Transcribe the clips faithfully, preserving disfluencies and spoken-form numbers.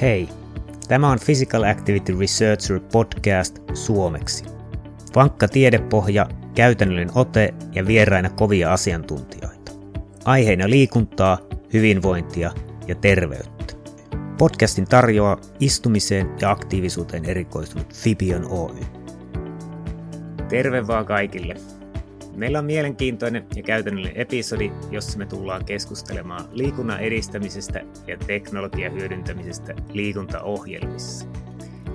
Hei! Tämä on Physical Activity Researcher podcast suomeksi. Vankka tiedepohja, käytännöllinen ote ja vieraina kovia asiantuntijoita. Aiheena liikuntaa, hyvinvointia ja terveyttä. Podcastin tarjoaa istumiseen ja aktiivisuuteen erikoistunut Fibion Oy. Terve vaan kaikille! Meillä on mielenkiintoinen ja käytännöllinen episodi, jossa me tullaan keskustelemaan liikunnan edistämisestä ja teknologian hyödyntämisestä liikuntaohjelmissa.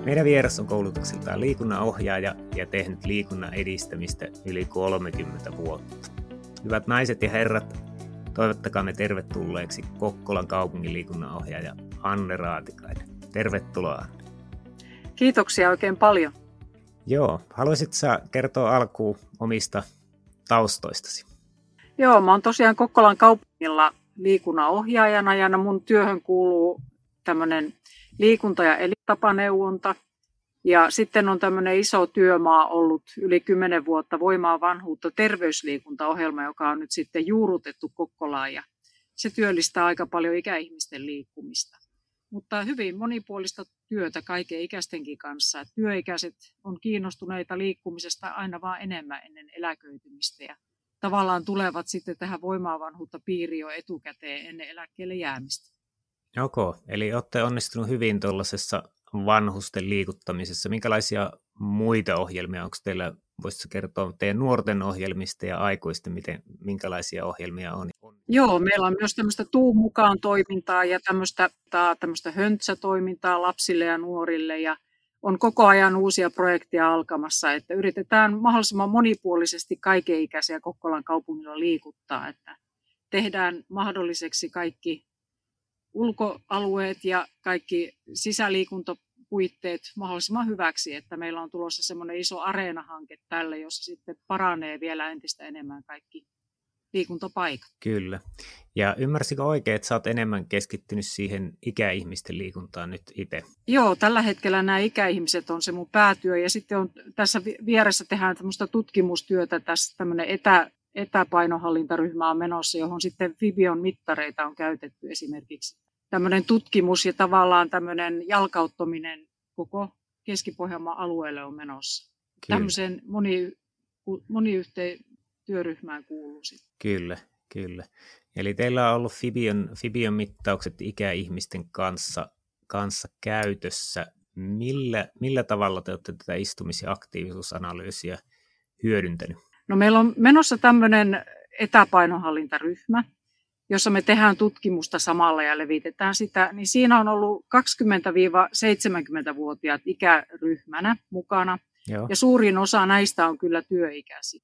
Meidän vieras on koulutukseltaan liikunnanohjaaja ja tehnyt liikunnan edistämistä yli kolmekymmentä vuotta. Hyvät naiset ja herrat, toivottakaa me tervetulleeksi Kokkolan kaupungin liikunnanohjaaja Anne Raatikainen. Tervetuloa. Kiitoksia oikein paljon. Joo, haluaisitko sä kertoa alkuun omista taustoistasi? Joo, mä oon tosiaan Kokkolan kaupungilla liikunnanohjaajana ja mun työhön kuuluu tämmöinen liikunta- ja elintapaneuvonta. Ja sitten on tämmöinen iso työmaa ollut yli kymmenen vuotta Voimaa vanhuutta terveysliikuntaohjelma, joka on nyt sitten juurrutettu Kokkolaan ja se työllistää aika paljon ikäihmisten liikkumista. Mutta hyvin monipuolista työtä kaiken ikäistenkin kanssa. Työikäiset on kiinnostuneita liikkumisesta aina vaan enemmän ennen eläköitymistä ja tavallaan tulevat sitten tähän Voimaa vanhuutta piiriin jo etukäteen ennen eläkkeelle jäämistä. Joko, eli olette onnistunut hyvin tuollaisessa vanhusten liikuttamisessa. Minkälaisia muita ohjelmia onko teillä? Voisitko kertoa teidän nuorten ohjelmista ja aikuisten, miten, minkälaisia ohjelmia on? Joo, meillä on myös tämmöistä tuu mukaan toimintaa ja tämmöistä, tämmöistä höntsätoimintaa lapsille ja nuorille. Ja on koko ajan uusia projekteja alkamassa, että yritetään mahdollisimman monipuolisesti kaikenikäisiä Kokkolan kaupungilla liikuttaa. Että tehdään mahdolliseksi kaikki ulkoalueet ja kaikki sisäliikuntapuitteet mahdollisimman hyväksi, että meillä on tulossa semmoinen iso areenahanke tälle, jossa sitten paranee vielä entistä enemmän kaikki liikuntapaikat. Kyllä. Ja ymmärsikö oikein, että sä oot enemmän keskittynyt siihen ikäihmisten liikuntaan nyt itse? Joo, tällä hetkellä nämä ikäihmiset on se mun päätyö ja sitten on, tässä vieressä tehdään tämmöistä tutkimustyötä, tässä tämmöinen etä Etäpainohallintaryhmä on menossa, johon sitten Fibion mittareita on käytetty esimerkiksi. Tämmöinen tutkimus ja tavallaan tämmöinen jalkauttaminen koko Keski-Pohjanmaan alueelle on menossa. Kyllä. Tämmöiseen moni, moniyhteen työryhmään kuuluu sitten. Kyllä, kyllä. Eli teillä on ollut Fibion, Fibion mittaukset ikäihmisten kanssa, kanssa käytössä. Millä, millä tavalla te olette tätä istumis- ja aktiivisuusanalyysiä hyödyntänyt? No meillä on menossa tämmöinen etäpainohallintaryhmä, jossa me tehdään tutkimusta samalla ja levitetään sitä. Niin siinä on ollut kaksikymmentä seitsemänkymmentävuotiaat ikäryhmänä mukana. Joo. Ja suurin osa näistä on kyllä työikäisiä.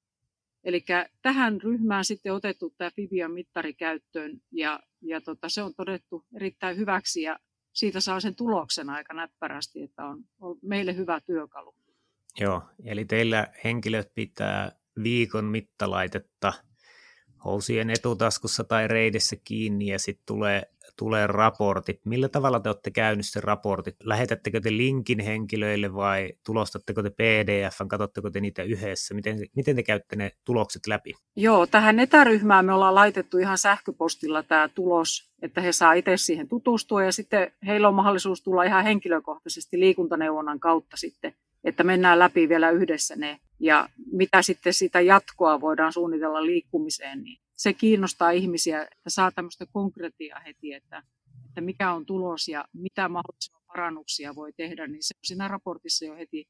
Eli tähän ryhmään sitten otettu tämä Fibion mittari käyttöön ja, ja tota, se on todettu erittäin hyväksi ja siitä saa sen tuloksen aika näppärästi, että on, on meille hyvä työkalu. Joo, eli teillä henkilöt pitää viikon mittalaitetta housien etutaskussa tai reidessä kiinni ja sitten tulee, tulee raportit. Millä tavalla te olette käynyt sen raportit? Lähetättekö te linkin henkilöille vai tulostatteko te P D F:n, katsotteko te niitä yhdessä? Miten, miten te käytte ne tulokset läpi? Joo, tähän etäryhmään me ollaan laitettu ihan sähköpostilla tämä tulos, että he saa itse siihen tutustua ja sitten heillä on mahdollisuus tulla ihan henkilökohtaisesti liikuntaneuvonnan kautta sitten, että mennään läpi vielä yhdessä ne. Ja mitä sitten sitä jatkoa voidaan suunnitella liikkumiseen, niin se kiinnostaa ihmisiä, että saa tämmöistä konkretiaa heti, että, että mikä on tulos ja mitä mahdollisia parannuksia voi tehdä, niin se on siinä raportissa jo heti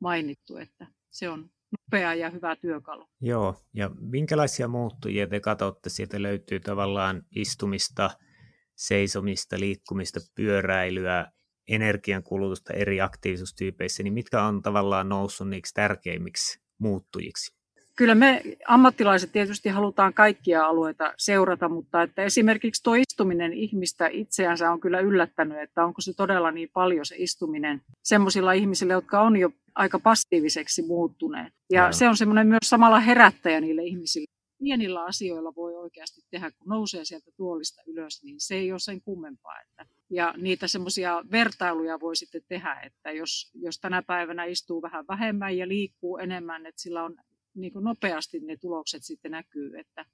mainittu, että se on nopea ja hyvä työkalu. Joo, ja minkälaisia muuttujia te katsotte? Sieltä löytyy tavallaan istumista, seisomista, liikkumista, pyöräilyä, energiankulutusta eri aktiivisuustyypeissä, niin mitkä on tavallaan noussut niiksi tärkeimmiksi muuttujiksi? Kyllä me ammattilaiset tietysti halutaan kaikkia alueita seurata, mutta että esimerkiksi tuo istuminen ihmistä itseänsä on kyllä yllättänyt, että onko se todella niin paljon se istuminen semmoisilla ihmisillä, jotka on jo aika passiiviseksi muuttuneet. Ja no. Se on semmoinen myös samalla herättäjä niille ihmisille. Pienillä asioilla voi oikeasti tehdä, kun nousee sieltä tuolista ylös, niin se ei ole sen kummempaa, että ja niitä semmoisia vertailuja voi sitten tehdä, että jos, jos tänä päivänä istuu vähän vähemmän ja liikkuu enemmän, että sillä on niin kuin nopeasti ne tulokset sitten näkyy, että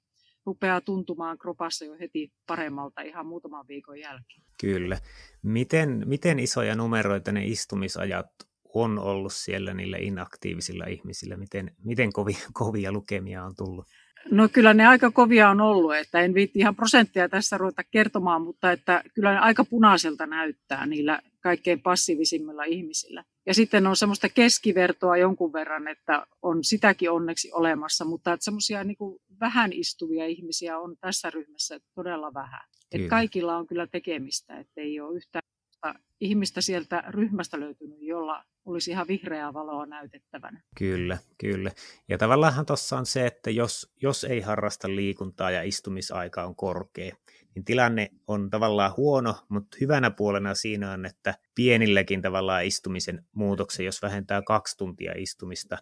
rupeaa tuntumaan kropassa jo heti paremmalta ihan muutaman viikon jälkeen. Kyllä. Miten, miten isoja numeroita ne istumisajat on ollut siellä niillä inaktiivisilla ihmisillä? Miten, miten kovia, kovia lukemia on tullut? No kyllä ne aika kovia on ollut, että en viitti ihan prosentteja tässä ruveta kertomaan, mutta että kyllä ne aika punaiselta näyttää niillä kaikkein passiivisimmilla ihmisillä. Ja sitten on semmoista keskivertoa jonkun verran, että on sitäkin onneksi olemassa, mutta että semmoisia niin kuin vähän istuvia ihmisiä on tässä ryhmässä todella vähän. Että kaikilla on kyllä tekemistä, että ei ole yhtään ihmistä sieltä ryhmästä löytynyt, jolla olisi ihan vihreää valoa näytettävänä. Kyllä, kyllä. Ja tavallaan tuossa on se, että jos, jos ei harrasta liikuntaa ja istumisaika on korkea, niin tilanne on tavallaan huono, mutta hyvänä puolena siinä on, että pienilläkin tavallaan istumisen muutoksen, jos vähentää kaksi tuntia istumista,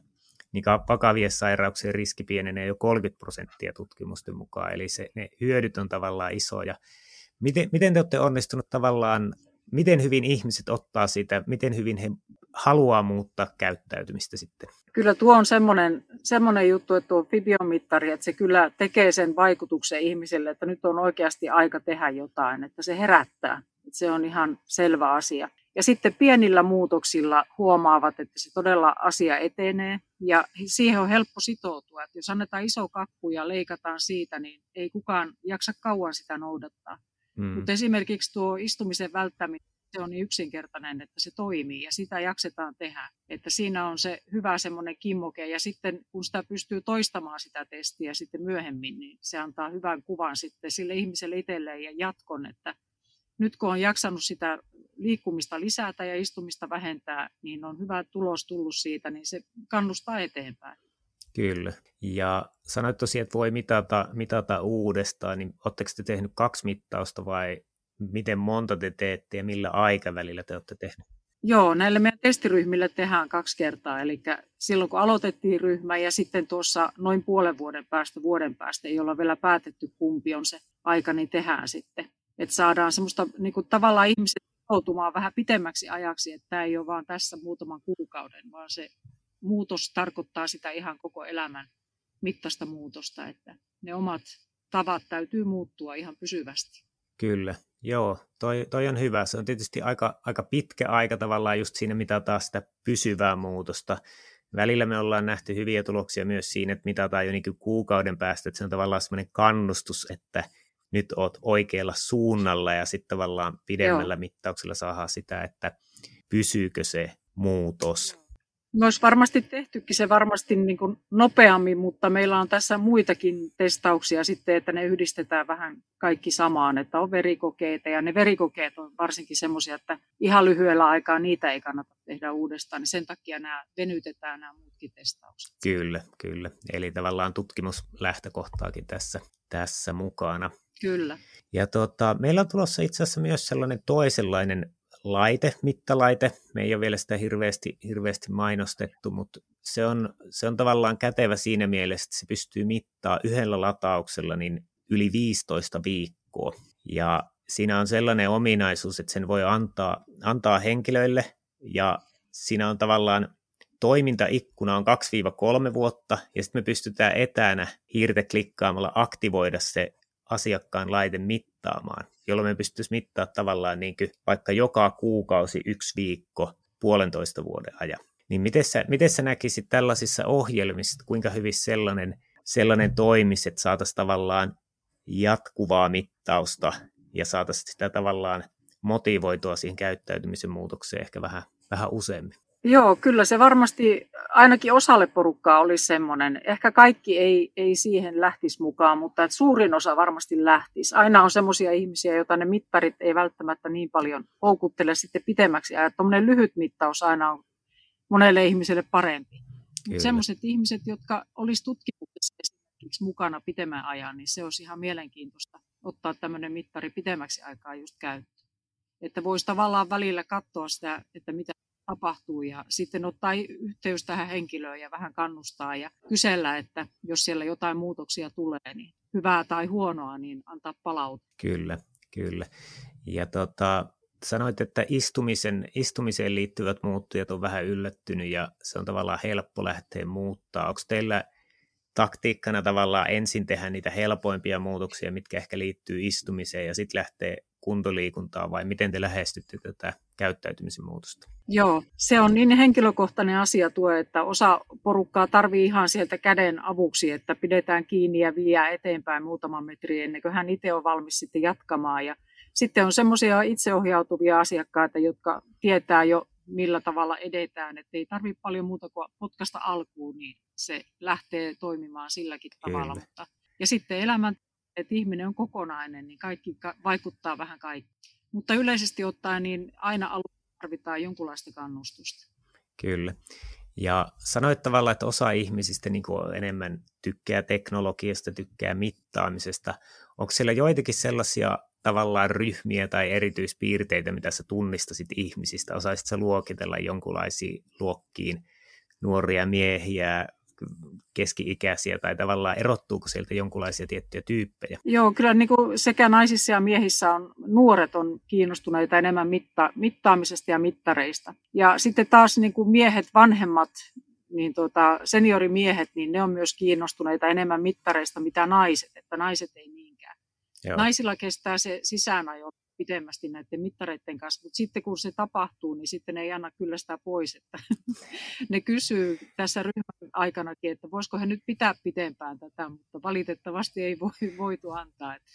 niin vakavien sairauksien riski pienenee jo kolmekymmentä prosenttia tutkimusten mukaan. Eli se, ne hyödyt on tavallaan isoja. Miten, miten te olette onnistunut tavallaan, miten hyvin ihmiset ottaa sitä, miten hyvin he haluaa muuttaa käyttäytymistä sitten? Kyllä tuo on semmoinen, semmoinen juttu, että tuo Fibion-mittari, että se kyllä tekee sen vaikutuksen ihmiselle, että nyt on oikeasti aika tehdä jotain, että se herättää. Että se on ihan selvä asia. Ja sitten pienillä muutoksilla huomaavat, että se todella asia etenee ja siihen on helppo sitoutua. Että jos annetaan iso kakku ja leikataan siitä, niin ei kukaan jaksa kauan sitä noudattaa. Mm. Mutta esimerkiksi tuo istumisen välttäminen, se on niin yksinkertainen, että se toimii ja sitä jaksetaan tehdä. Että siinä on se hyvä semmoinen kimmoke ja sitten kun sitä pystyy toistamaan sitä testiä sitten myöhemmin, niin se antaa hyvän kuvan sitten sille ihmiselle itselleen ja jatkon, että nyt kun on jaksanut sitä liikkumista lisätä ja istumista vähentää, niin on hyvä tulos tullut siitä, niin se kannustaa eteenpäin. Kyllä. Ja sanoit tosiaan, että voi mitata, mitata uudestaan, niin oletteko te tehnyt kaksi mittausta vai miten monta te teette ja millä aikavälillä te olette tehneet? Joo, näillä meidän testiryhmillä tehdään kaksi kertaa, eli silloin kun aloitettiin ryhmä ja sitten tuossa noin puolen vuoden päästä, vuoden päästä, ei olla vielä päätetty kumpi on se aika, niin tehdään sitten. Että saadaan semmoista niin kuin tavallaan ihmiset joutumaan vähän pitemmäksi ajaksi, että tämä ei ole vaan tässä muutaman kuukauden, vaan se muutos tarkoittaa sitä ihan koko elämän mittaista muutosta, että ne omat tavat täytyy muuttua ihan pysyvästi. Kyllä, joo, toi, toi on hyvä. Se on tietysti aika, aika pitkä aika tavallaan just siinä mitataan sitä pysyvää muutosta. Välillä me ollaan nähty hyviä tuloksia myös siinä, että mitataan jo niin kuin kuukauden päästä, että se on tavallaan sellainen kannustus, että nyt oot oikealla suunnalla ja sitten tavallaan pidemmällä joo. mittauksella saadaan sitä, että pysyykö se muutos. Me olisi varmasti tehtykin se varmasti niin kuin nopeammin, mutta meillä on tässä muitakin testauksia sitten, että ne yhdistetään vähän kaikki samaan, että on verikokeita ja ne verikokeet on varsinkin semmoisia, että ihan lyhyellä aikaa niitä ei kannata tehdä uudestaan, niin sen takia nämä venytetään nämä muutkin testaukset. Kyllä, kyllä. Eli tavallaan tutkimuslähtökohtaakin tässä, tässä mukana. Kyllä. Ja tuota, meillä on tulossa itse asiassa myös sellainen toisenlainen laite, mittalaite. Me ei ole vielä sitä hirveästi, hirveästi mainostettu, mutta se on, se on tavallaan kätevä siinä mielessä, että se pystyy mittaamaan yhdellä latauksella niin yli viisitoista viikkoa. Ja siinä on sellainen ominaisuus, että sen voi antaa, antaa henkilöille ja siinä on tavallaan toimintaikkuna on kaksi kolme vuotta ja sitten me pystytään etänä hiirtä klikkaamalla aktivoida se asiakkaan laite mittaamaan, jolloin me pystyisimme mittaamaan tavallaan niin kuin vaikka joka kuukausi yksi viikko puolentoista vuoden ajan. Niin miten sä, miten sä näkisit tällaisissa ohjelmissa, kuinka hyvin sellainen, sellainen toimisi, että saataisiin tavallaan jatkuvaa mittausta ja saataisiin sitä tavallaan motivoitua siihen käyttäytymisen muutokseen ehkä vähän, vähän useammin? Joo, kyllä se varmasti ainakin osalle porukkaa olisi semmoinen. Ehkä kaikki ei, ei siihen lähtisi mukaan, mutta että suurin osa varmasti lähtisi. Aina on semmoisia ihmisiä, joita ne mittarit ei välttämättä niin paljon houkuttele sitten pitemmäksi. Ja tuommoinen lyhyt mittaus aina on monelle ihmiselle parempi. Mutta semmoiset ihmiset, jotka olisi tutkimuksessa esimerkiksi mukana pitemmän ajan, niin se olisi ihan mielenkiintoista ottaa tämmöinen mittari pitemmäksi aikaa just käyttöön. Että voisi tavallaan välillä katsoa sitä, että mitä tapahtuu ja sitten ottaa yhteys tähän henkilöön ja vähän kannustaa ja kysellä, että jos siellä jotain muutoksia tulee, niin hyvää tai huonoa, niin antaa palautetta. Kyllä, kyllä. Ja tota, sanoit, että istumisen, istumiseen liittyvät muuttujat on vähän yllättynyt ja se on tavallaan helppo lähteä muuttaa. Onko teillä taktiikkana tavallaan ensin tehdä niitä helpoimpia muutoksia, mitkä ehkä liittyy istumiseen ja sitten lähtee kuntoliikuntaan, vai miten te lähestytte tätä käyttäytymisen muutosta? Joo, se on niin henkilökohtainen asia tuo, että osa porukkaa tarvii ihan sieltä käden avuksi, että pidetään kiinni ja viedään eteenpäin muutaman metrin ennen kuin hän itse on valmis sitten jatkamaan. Ja sitten on semmoisia itseohjautuvia asiakkaita, jotka tietää jo millä tavalla edetään, että ei tarvitse paljon muuta kuin potkaista alkuun, niin se lähtee toimimaan silläkin tavalla. Mutta, ja sitten elämän, että ihminen on kokonainen, niin kaikki vaikuttaa vähän kaikki. Mutta yleisesti ottaen, niin aina alussa tarvitaan jonkunlaista kannustusta. Kyllä. Ja sanoit tavallaan, että osa ihmisistä niin kuin enemmän tykkää teknologiasta, tykkää mittaamisesta. Onko siellä joitakin sellaisia tavallaan ryhmiä tai erityispiirteitä, mitä sä tunnistasit ihmisistä? Osaisit sä luokitella jonkunlaisiin luokkiin nuoria miehiä, keski-ikäisiä, tai tavallaan erottuuko sieltä jonkinlaisia tiettyjä tyyppejä? Joo, kyllä niin kuin sekä naisissa ja miehissä on, nuoret on kiinnostuneita enemmän mitta, mittaamisesta ja mittareista. Ja sitten taas niin kuin miehet, vanhemmat, niin tuota, seniorimiehet, niin ne on myös kiinnostuneita enemmän mittareista, mitä naiset, että naiset ei niinkään. Joo. Naisilla kestää se sisäänajo pidemmästi näiden mittareiden kanssa, mutta sitten kun se tapahtuu, niin sitten ei anna kyllä sitä pois. Että ne kysyy tässä ryhmän aikanakin, että voisiko he nyt pitää pidempään tätä, mutta valitettavasti ei voi, voitu antaa. Että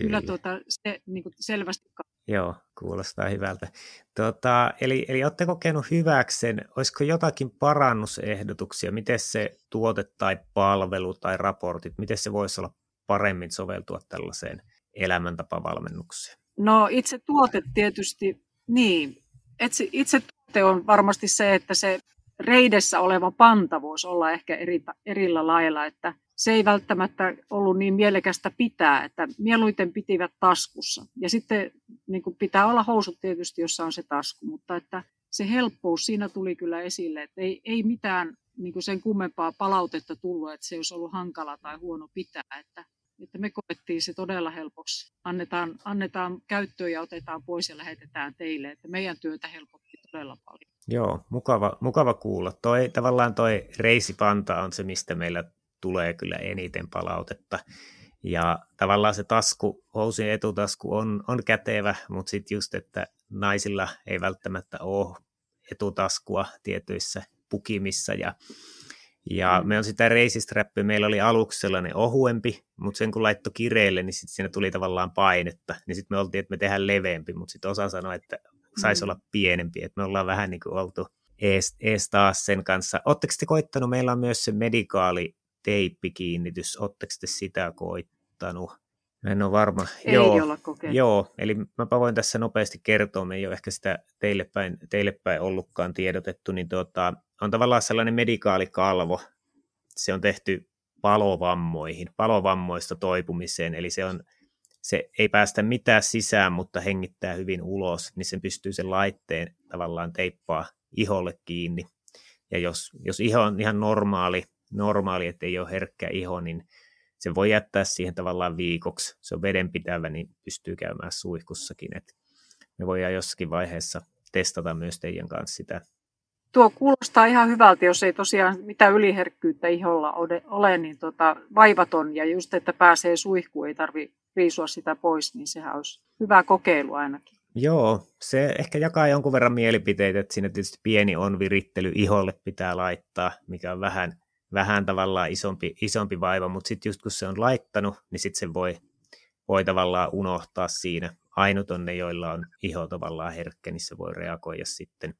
kyllä tuota, se niin kuin selvästi. Joo, kuulostaa hyvältä. Tuota, eli, eli olette kokenut hyväksen, olisiko jotakin parannusehdotuksia, miten se tuote tai palvelu tai raportit, miten se voisi olla paremmin soveltua tällaiseen elämäntapavalmennukseen? No itse tuote tietysti, niin, itse, itse tuote on varmasti se, että se reidessä oleva panta voisi olla ehkä eri, erillä lailla, että se ei välttämättä ollut niin mielekästä pitää, että mieluiten pitivät taskussa. Ja sitten niin kuin pitää olla housut tietysti, jossa on se tasku, mutta että se helppous siinä tuli kyllä esille, että ei, ei mitään niin kuin sen kummempaa palautetta tullut, että se olisi ollut hankala tai huono pitää, että että me koettiin se todella helpoksi. Annetaan, annetaan käyttöön ja otetaan pois ja lähetetään teille. Että meidän työtä helpotti todella paljon. Joo, mukava, mukava kuulla. Toi, tavallaan toi reisipanta on se, mistä meillä tulee kyllä eniten palautetta. Ja tavallaan se tasku, housujen etutasku on, on kätevä, mutta sitten just, että naisilla ei välttämättä ole etutaskua tietyissä pukimissa ja Ja me on sitä reisistrappia, meillä oli aluksi sellainen ohuempi, mutta sen kun laittoi kireille, niin sitten siinä tuli tavallaan painetta. Niin sitten me oltiin, että me tehdään leveämpi, mutta sitten osa sanoi, että saisi olla pienempi. Että me ollaan vähän niin kuin oltu ees, ees taas sen kanssa. Oletteko te koittanut, meillä on myös se medikaaliteipikiinnitys, oletteko te sitä koittanut? Mä en ole varma. Ei Joo. olla kokeillut. Joo, eli mäpä voin tässä nopeasti kertoa, me ei ole ehkä sitä teille päin, teille päin ollutkaan tiedotettu, niin tuota, on tavallaan sellainen medikaalikalvo, se on tehty palovammoihin, palovammoista toipumiseen, eli se, on, se ei päästä mitään sisään, mutta hengittää hyvin ulos, niin sen pystyy sen laitteen tavallaan teippaa iholle kiinni, ja jos, jos iho on ihan normaali, normaali, ettei ole herkkä iho, niin se voi jättää siihen tavallaan viikoksi. Se on vedenpitävä, niin pystyy käymään suihkussakin. Et me voidaan jossakin vaiheessa testata myös teidän kanssa sitä. Tuo kuulostaa ihan hyvältä, jos ei tosiaan mitään yliherkkyyttä iholla ole, niin tota, vaivaton. Ja just, että pääsee suihkuun, ei tarvitse riisua sitä pois, niin sehän olisi hyvä kokeilu ainakin. Joo, se ehkä jakaa jonkun verran mielipiteitä, että siinä tietysti pieni on virittely, iholle pitää laittaa, mikä on vähän... Vähän tavallaan isompi, isompi vaiva, mutta sitten just kun se on laittanut, niin sitten se voi, voi tavallaan unohtaa siinä. Ainut on ne, joilla on iho tavallaan herkkä, niin se voi reagoida sitten.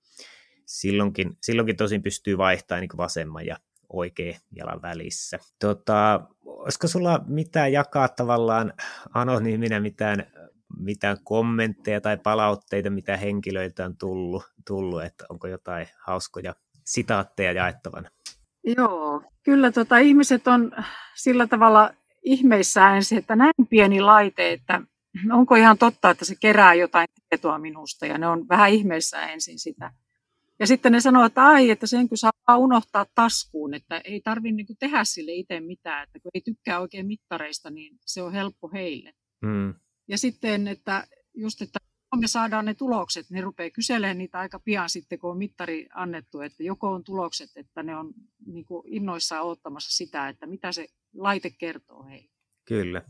Silloinkin, silloinkin tosin pystyy vaihtamaan niin vasemman ja oikean jalan välissä. Tota, olisiko sulla mitään jakaa tavallaan anonyyminä mitään, mitään kommentteja tai palautteita, mitä henkilöiltä on tullut, tullut että onko jotain hauskoja sitaatteja jaettavana? Joo, kyllä tota, ihmiset on sillä tavalla ihmeissään ensin, että näin pieni laite, että onko ihan totta, että se kerää jotain tietoa minusta, ja ne on vähän ihmeissään ensin sitä. Ja sitten ne sanoo, että ai, että sen kun saa unohtaa taskuun, että ei tarvitse niinku tehdä sille itse mitään, että kun ei tykkää oikein mittareista, niin se on helppo heille. Mm. Ja sitten, että just, että kun me saadaan ne tulokset, ne rupeaa kyselemään niitä aika pian sitten, kun on mittari annettu, että joko on tulokset, että ne on niin kuin innoissaan odottamassa sitä, että mitä se laite kertoo heille. Kyllä,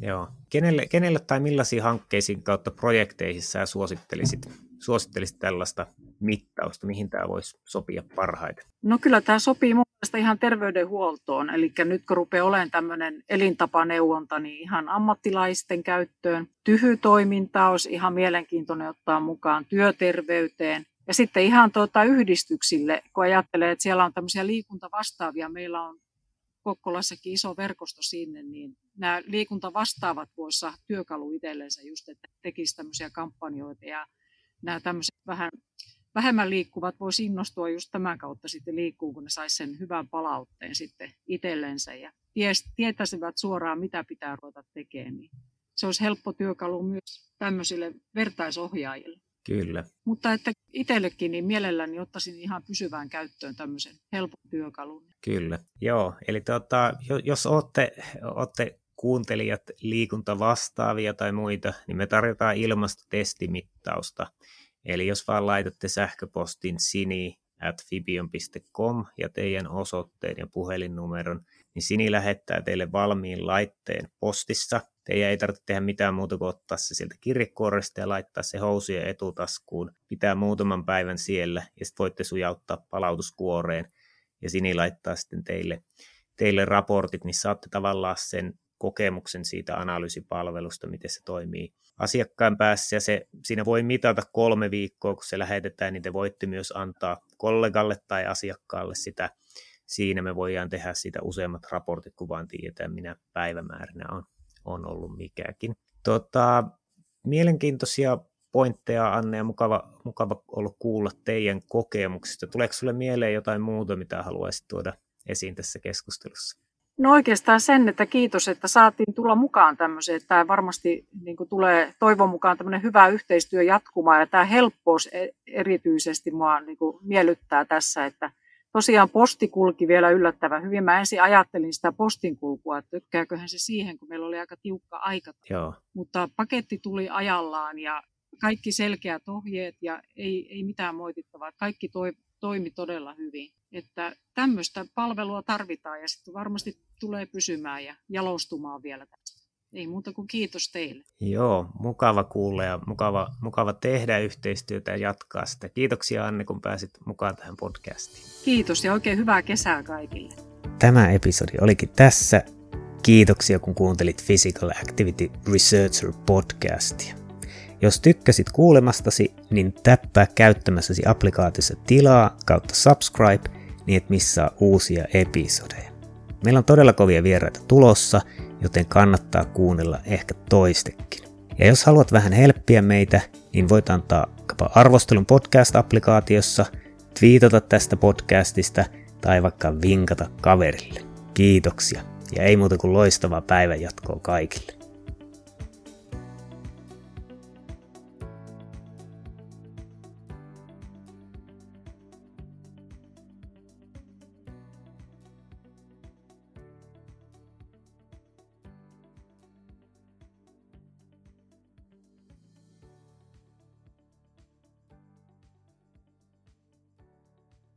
joo. Kenelle, kenelle tai millaisiin hankkeisiin kautta projekteihin sä suosittelisit, suosittelisit tällaista mittausta, mihin tämä voisi sopia parhaiten? No kyllä tämä sopii mun mielestä ihan terveydenhuoltoon, eli nyt kun rupeaa olemaan tämmöinen elintapaneuvonta, niin ihan ammattilaisten käyttöön. Tyhytoiminta olisi ihan mielenkiintoinen ottaa mukaan työterveyteen. Ja sitten ihan tuota yhdistyksille, kun ajattelee, että siellä on tämmöisiä liikuntavastaavia, meillä on Kokkolassakin iso verkosto sinne, niin nämä liikuntavastaavat voisivat saada työkalu itsellensä just, että tekisi tämmöisiä kampanjoita ja nämä tämmöiset vähän vähemmän liikkuvat voisi innostua just tämän kautta sitten liikkuun, kun ne saisi sen hyvän palautteen sitten itsellensä ja tietäisivät suoraan, mitä pitää ruveta tekemään. Niin se olisi helppo työkalu myös tämmöisille vertaisohjaajille. Kyllä. Mutta että itsellekin niin mielelläni ottaisin ihan pysyvään käyttöön tämmöisen helpon työkalun. Kyllä, joo. Eli tuota, jos olette, olette kuuntelijat liikuntavastaavia tai muita, niin me tarjotaan ilmastotestimittausta. Eli jos vaan laitatte sähköpostin sini at fibion piste com ja teidän osoitteen ja puhelinnumeron, niin Sini lähettää teille valmiin laitteen postissa. Teidän ei tarvitse tehdä mitään muuta kuin ottaa se sieltä kirjekuoresta ja laittaa se housujen etutaskuun. Pitää muutaman päivän siellä ja sitten voitte sujauttaa palautuskuoreen ja Sini laittaa sitten teille, teille raportit, niin saatte tavallaan sen kokemuksen siitä analyysipalvelusta, miten se toimii asiakkaan päässä. Ja se, siinä voi mitata kolme viikkoa, kun se lähetetään, niin te voitte myös antaa kollegalle tai asiakkaalle sitä. Siinä me voidaan tehdä siitä useammat raportit, kun vaan tiedetään, minä päivämäärinä on, on ollut mikäkin. Tota, mielenkiintoisia pointteja, Anne, ja mukava, mukava ollut kuulla teidän kokemuksista. Tuleeko sinulle mieleen jotain muuta, mitä haluaisit tuoda esiin tässä keskustelussa? No oikeastaan sen, että kiitos, että saatiin tulla mukaan tämmöiseen. Tämä varmasti niin kuin tulee toivon mukaan tämmöinen hyvä yhteistyö jatkumaan ja tämä helppous erityisesti mua niin kuin miellyttää tässä, että tosiaan posti kulki vielä yllättävän hyvin. Mä ensin ajattelin sitä postinkulkua, että tykkääköhän se siihen, kun meillä oli aika tiukka aika. Joo. Mutta paketti tuli ajallaan ja kaikki selkeät ohjeet ja ei, ei mitään moitittavaa. Kaikki toi, toimi todella hyvin. Että tämmöistä palvelua tarvitaan ja sitten varmasti tulee pysymään ja jalostumaan vielä tästä. Ei muuta kuin kiitos teille. Joo, mukava kuulla ja mukava, mukava tehdä yhteistyötä ja jatkaa sitä. Kiitoksia Anne, kun pääsit mukaan tähän podcastiin. Kiitos ja oikein hyvää kesää kaikille. Tämä episodi olikin tässä. Kiitoksia kun kuuntelit Physical Activity Researcher podcastia. Jos tykkäsit kuulemastasi, niin täppää käyttämässäsi applikaatiossa tilaa kautta subscribe, niin et missaa uusia episodeja. Meillä on todella kovia vieraita tulossa, joten kannattaa kuunnella ehkä toistekin. Ja jos haluat vähän helppiä meitä, niin voit antaa arvostelun podcast-applikaatiossa, twiitata tästä podcastista tai vaikka vinkata kaverille. Kiitoksia ja ei muuta kuin loistavaa päivänjatkoa kaikille.